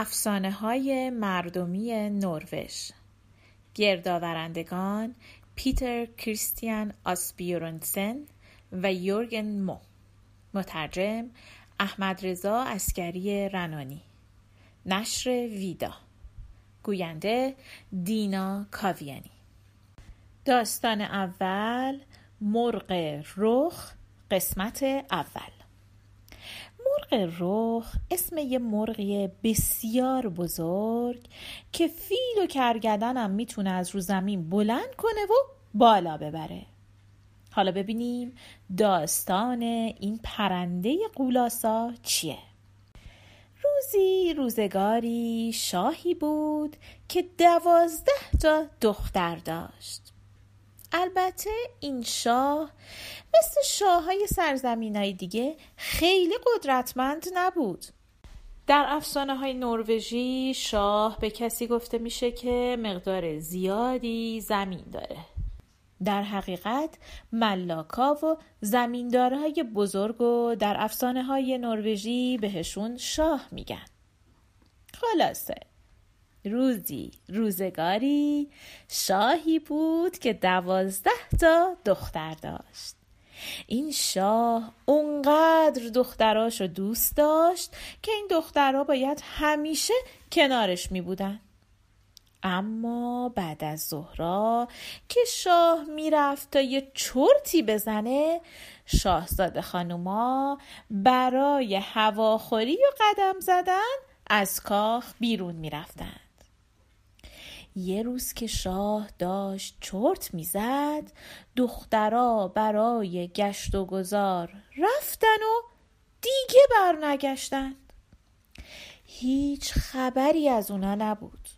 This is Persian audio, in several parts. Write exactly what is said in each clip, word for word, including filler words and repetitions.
افسانه‌های مردمی نروژ، گردآورندگان پیتر کریستین آسبیورنسن و یورگن مو، مترجم احمد رضا عسکری رنانی، نشر ویدا، گوینده دینا کاویانی. داستان اول، مرغ رخ، قسمت اول. مرغ رخ اسم یه مرغی بسیار بزرگ که فیل و کرگدن هم میتونه از رو زمین بلند کنه و بالا ببره. حالا ببینیم داستان این پرنده قولاسا چیه؟ روزی روزگاری شاهی بود که دوازده تا دختر داشت. البته این شاه مثل شاه‌های سرزمین‌های دیگه خیلی قدرتمند نبود. در افسانه‌های نروژی شاه به کسی گفته میشه که مقدار زیادی زمین داره. در حقیقت ملاکا و زمیندارهای بزرگ و در افسانه‌های نروژی بهشون شاه میگن. خلاصه روزی روزگاری شاهی بود که دوازده تا دختر داشت. این شاه اونقدر دختراشو دوست داشت که این دخترها باید همیشه کنارش می بودن. اما بعد از ظهرا که شاه می رفت تا یه چرتی بزنه، شاهزاده خانوما برای هواخوری و قدم زدن از کاخ بیرون می رفتن. یه روز که شاه داشت چرت میزد، دخترا برای گشت و گذار رفتن و دیگه برنگشتند. هیچ خبری از اونا نبود.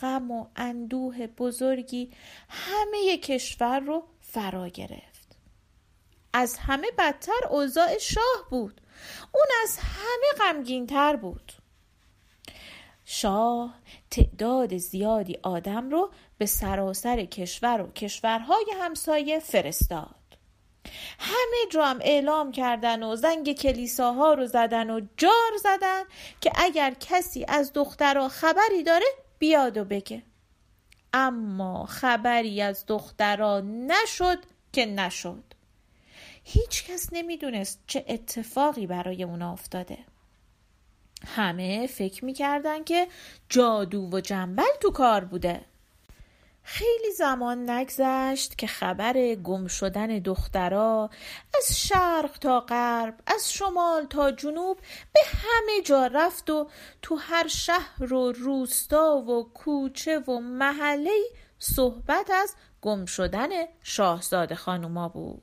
غم و اندوه بزرگی همه کشور رو فرا گرفت. از همه بدتر اوضاع شاه بود. اون از همه غمگین‌تر بود. شاه تعداد زیادی آدم رو به سراسر کشور و کشورهای همسایه فرستاد. همه جا هم اعلام کردن و زنگ کلیساها رو زدن و جار زدن که اگر کسی از دخترها خبری داره بیاد و بگه. اما خبری از دخترها نشد که نشد. هیچ کس نمیدونست چه اتفاقی برای اونا افتاده. همه فکر میکردن که جادو و جنبل تو کار بوده. خیلی زمان نگذشت که خبر گم شدن دخترها از شرق تا غرب، از شمال تا جنوب به همه جا رفت و تو هر شهر و روستا و کوچه و محله صحبت از گم شدن شاهزاده خانوما بود.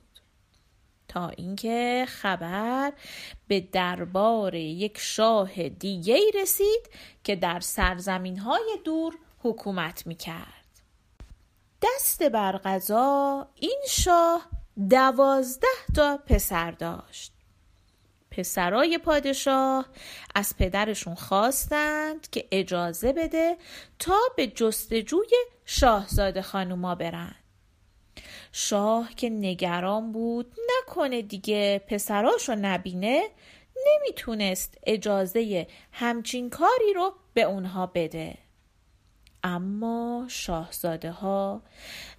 تا اینکه خبر به دربار یک شاه دیگه‌ای رسید که در سرزمین‌های دور حکومت می‌کرد. دست بر قضا این شاه دوازده تا پسر داشت. پسرای پادشاه از پدرشون خواستند که اجازه بده تا به جستجوی شاهزاده خانوما برن. شاه که نگران بود نکنه دیگه پسراشو نبینه، نمیتونست اجازه همچین کاری رو به اونها بده. اما شاهزاده ها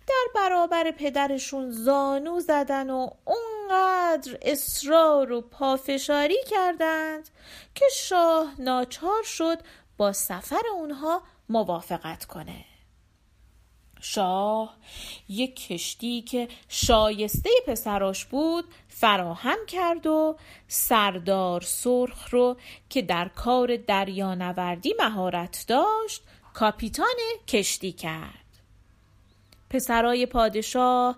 در برابر پدرشون زانو زدن و اونقدر اصرار و پافشاری کردند که شاه ناچار شد با سفر اونها موافقت کنه. شاه یک کشتی که شایسته پسراش بود فراهم کرد و سردار سرخ رو که در کار دریانوردی مهارت داشت کاپیتان کشتی کرد. پسرای پادشاه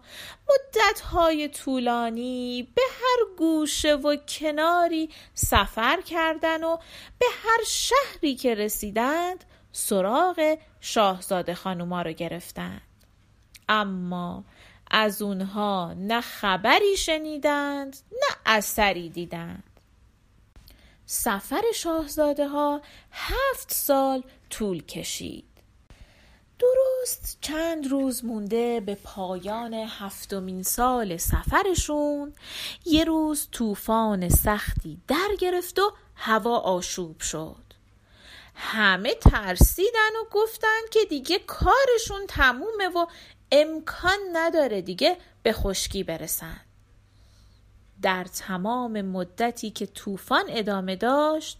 مدت‌های طولانی به هر گوشه و کناری سفر کردند و به هر شهری که رسیدند سراغ شاهزاده خانوما رو گرفتند. اما از اونها نه خبری شنیدند نه اثری دیدند. سفر شاهزاده ها هفت سال طول کشید. درست چند روز مونده به پایان هفتمین سال سفرشون یه روز طوفان سختی در گرفت و هوا آشوب شد. همه ترسیدن و گفتن که دیگه کارشون تمومه و امکان نداره دیگه به خشکی برسن. در تمام مدتی که طوفان ادامه داشت،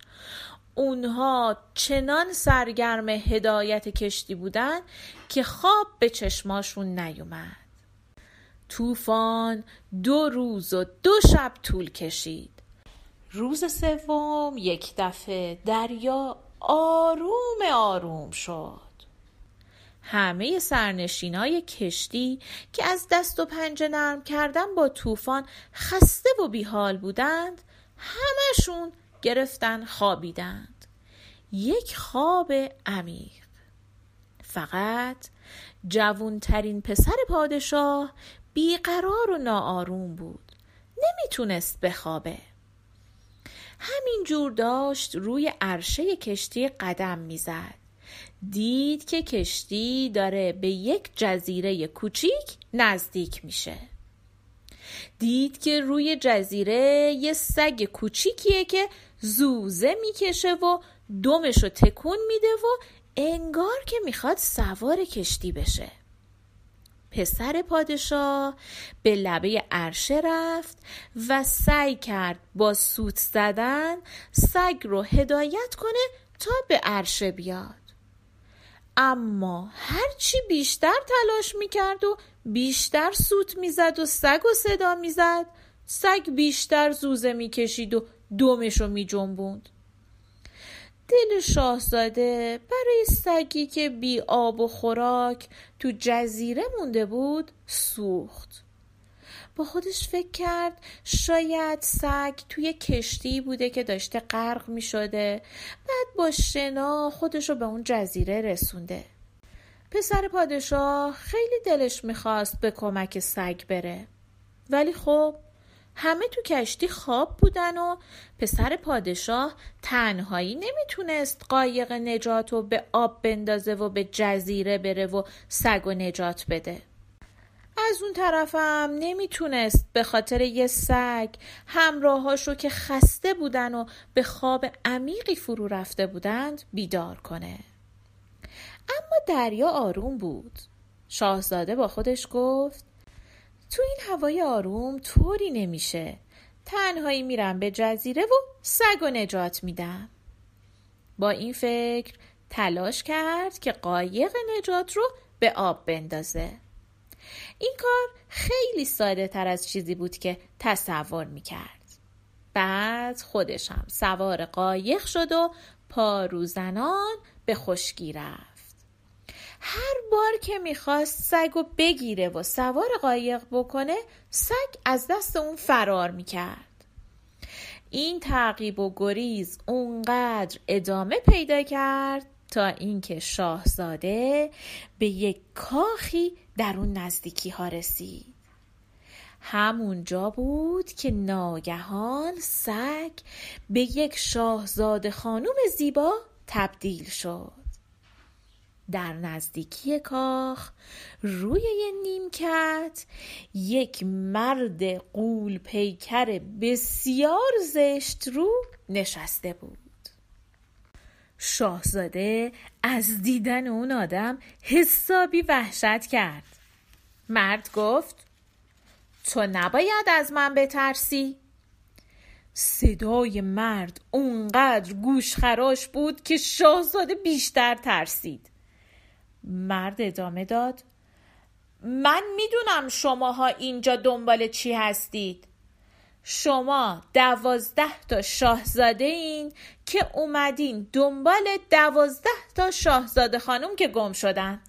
اونها چنان سرگرم هدایت کشتی بودن که خواب به چشماشون نیومد. طوفان دو روز و دو شب طول کشید. روز سوم یک دفعه دریا آروم آروم شد. همه سرنشینای کشتی که از دست و پنجه نرم کردن با طوفان خسته و بیحال بودند، همشون گرفتن خوابیدند. یک خواب عمیق. فقط جوانترین پسر پادشاه بیقرار و ناآروم بود. نمیتونست بخوابه. همینجور داشت روی عرشه کشتی قدم میزد. دید که کشتی داره به یک جزیره کوچیک نزدیک میشه. دید که روی جزیره یه سگ کوچیکیه که زوزه میکشه و دمشو تکون میده و انگار که میخواد سوار کشتی بشه. پسر پادشاه به لبه عرشه رفت و سعی کرد با سوت زدن سگ رو هدایت کنه تا به عرشه بیاد. اما هرچی بیشتر تلاش میکرد و بیشتر سوت میزد و سگ و صدا میزد، سگ بیشتر زوزه میکشید و دمشو میجنبوند. دل شاهزاده برای سگی که بی آب و خوراک تو جزیره مونده بود سوخت. با خودش فکر کرد شاید سگ توی کشتی بوده که داشته غرق می شده، بعد با شنا خودشو به اون جزیره رسونده. پسر پادشاه خیلی دلش می خواست به کمک سگ بره، ولی خب همه تو کشتی خواب بودن و پسر پادشاه تنهایی نمیتونست قایق نجاتو به آب بندازه و به جزیره بره و سگو نجات بده. از اون طرفم نمیتونست به خاطر یه سگ همراهاشو که خسته بودن و به خواب عمیقی فرو رفته بودند بیدار کنه. اما دریا آروم بود. شاهزاده با خودش گفت تو این هوای آروم طوری نمیشه. تنهایی میرم به جزیره و سگو نجات میدم. با این فکر تلاش کرد که قایق نجات رو به آب بندازه. این کار خیلی ساده تر از چیزی بود که تصور میکرد. بعد خودش هم سوار قایق شد و پاروزنان به خشکی رفت. هر بار که میخواست سگو بگیره و سوار قایق بکنه، سگ از دست اون فرار میکرد. این تعقیب و گریز اونقدر ادامه پیدا کرد تا اینکه شاهزاده به یک کاخی در اون نزدیکی ها رسید. همونجا بود که ناگهان سگ به یک شاهزاده خانم زیبا تبدیل شد. در نزدیکی کاخ روی یه نیمکت یک مرد غول پیکر بسیار زشت رو نشسته بود. شاهزاده از دیدن اون آدم حسابی وحشت کرد. مرد گفت تو نباید از من بترسی. صدای مرد اونقدر گوشخراش بود که شاهزاده بیشتر ترسید. مرد ادامه داد من میدونم شماها اینجا دنبال چی هستید. شما دوازده تا شاهزاده این که اومدین دنبال دوازده تا شاهزاده خانم که گم شدن.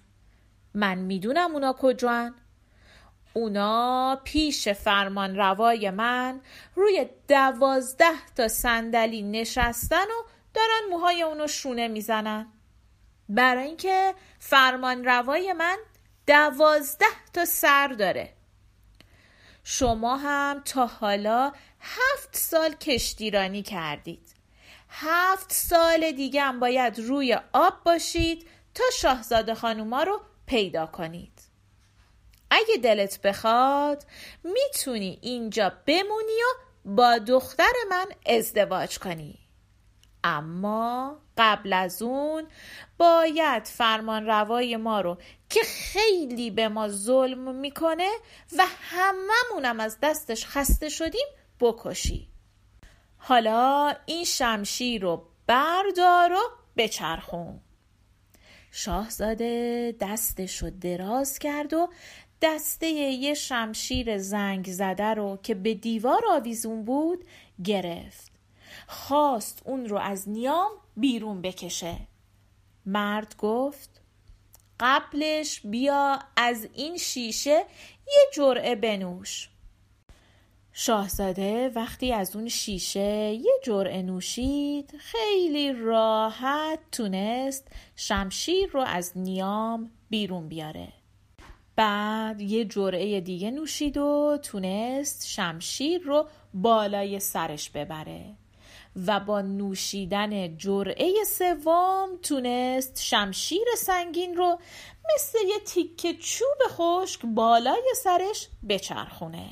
من میدونم اونا کجان. اونا پیش فرمان روای من روی دوازده تا صندلی نشستن و دارن موهای اونو شونه میزنن. برای اینکه فرمان روای من دوازده تا سر داره. شما هم تا حالا هفت سال کشتیرانی کردید. هفت سال دیگه هم باید روی آب باشید تا شاهزاده خانوما رو پیدا کنید. اگه دلت بخواد میتونی اینجا بمونی و با دختر من ازدواج کنی. اما قبل از اون باید فرمان روای ما رو که خیلی به ما ظلم میکنه و هممونم از دستش خسته شدیم بکشی. حالا این شمشیر رو بردار و بچرخون. شاهزاده دستش رو دراز کرد و دسته یه شمشیر زنگ زده رو که به دیوار آویزون بود گرفت. خواست اون رو از نیام بیرون بکشه. مرد گفت قبلش بیا از این شیشه یه جرعه بنوش. شاهزاده وقتی از اون شیشه یه جرعه نوشید خیلی راحت تونست شمشیر رو از نیام بیرون بیاره. بعد یه جرعه دیگه نوشید و تونست شمشیر رو بالای سرش ببره و با نوشیدن جرعه سوم تونست شمشیر سنگین رو مثل یه تیکه چوب خشک بالای سرش بچرخونه.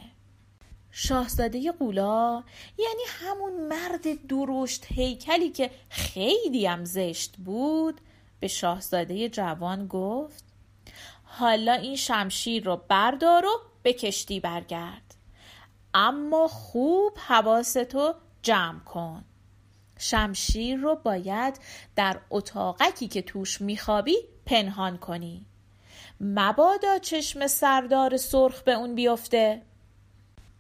شاهزاده قولا، یعنی همون مرد درشت هیکلی که خیلی هم زشت بود، به شاهزاده جوان گفت حالا این شمشیر رو بردار و به کشتی برگرد، اما خوب حواستو جمع کن. شمشیر رو باید در اتاقکی که توش میخوابی پنهان کنی، مبادا چشم سردار سرخ به اون بیفته،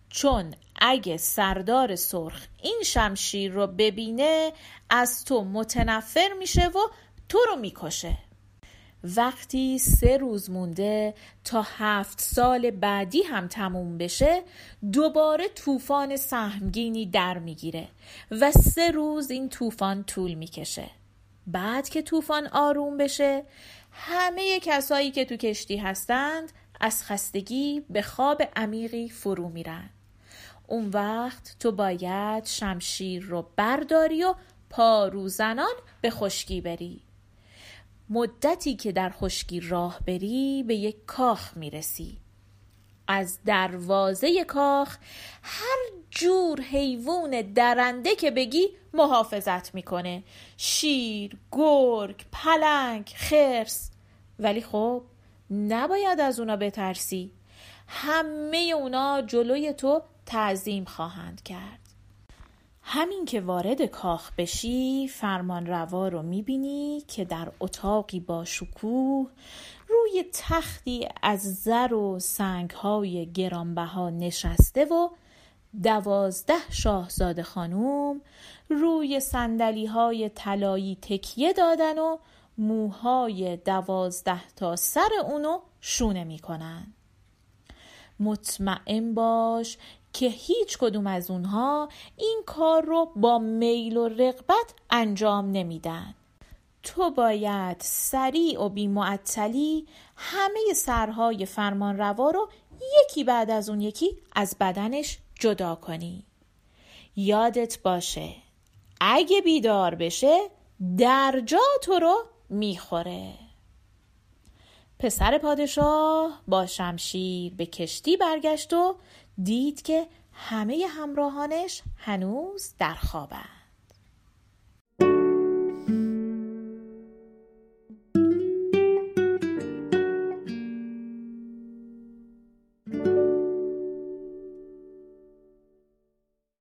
چون اگه سردار سرخ این شمشیر رو ببینه از تو متنفر میشه و تو رو میکشه. وقتی سه روز مونده تا هفت سال بعدی هم تموم بشه، دوباره طوفان سهمگینی در میگیره و سه روز این طوفان طول میکشه. بعد که طوفان آروم بشه، همه کسایی که تو کشتی هستند از خستگی به خواب عمیقی فرو میرن. اون وقت تو باید شمشیر رو برداری و پاروزنان به خشکی بری. مدتی که در خشکی راه بری به یک کاخ میرسی. از دروازه کاخ هر جور حیوان درنده که بگی محافظت میکنه، شیر، گرگ، پلنگ، خرس. ولی خب نباید از اونا بترسی، همه اونا جلوی تو تعظیم خواهند کرد. همین که وارد کاخ بشی، فرمان روا رو میبینی که در اتاقی با شکوه روی تختی از زر و سنگهای گرانبها نشسته و دوازده شاهزاده خانوم روی صندلیهای طلایی تکیه دادن و موهای دوازده تا سر اونو شونه میکنن. مطمئن باش که هیچ کدوم از اونها این کار رو با میل و رغبت انجام نمیدن. تو باید سریع و بی‌معطلی همه سرهای فرمانروا رو یکی بعد از اون یکی از بدنش جدا کنی. یادت باشه اگه بیدار بشه در جا تو رو میخوره. پسر پادشاه با شمشیر به کشتی برگشت و دید که همه همراهانش هنوز در خوابند.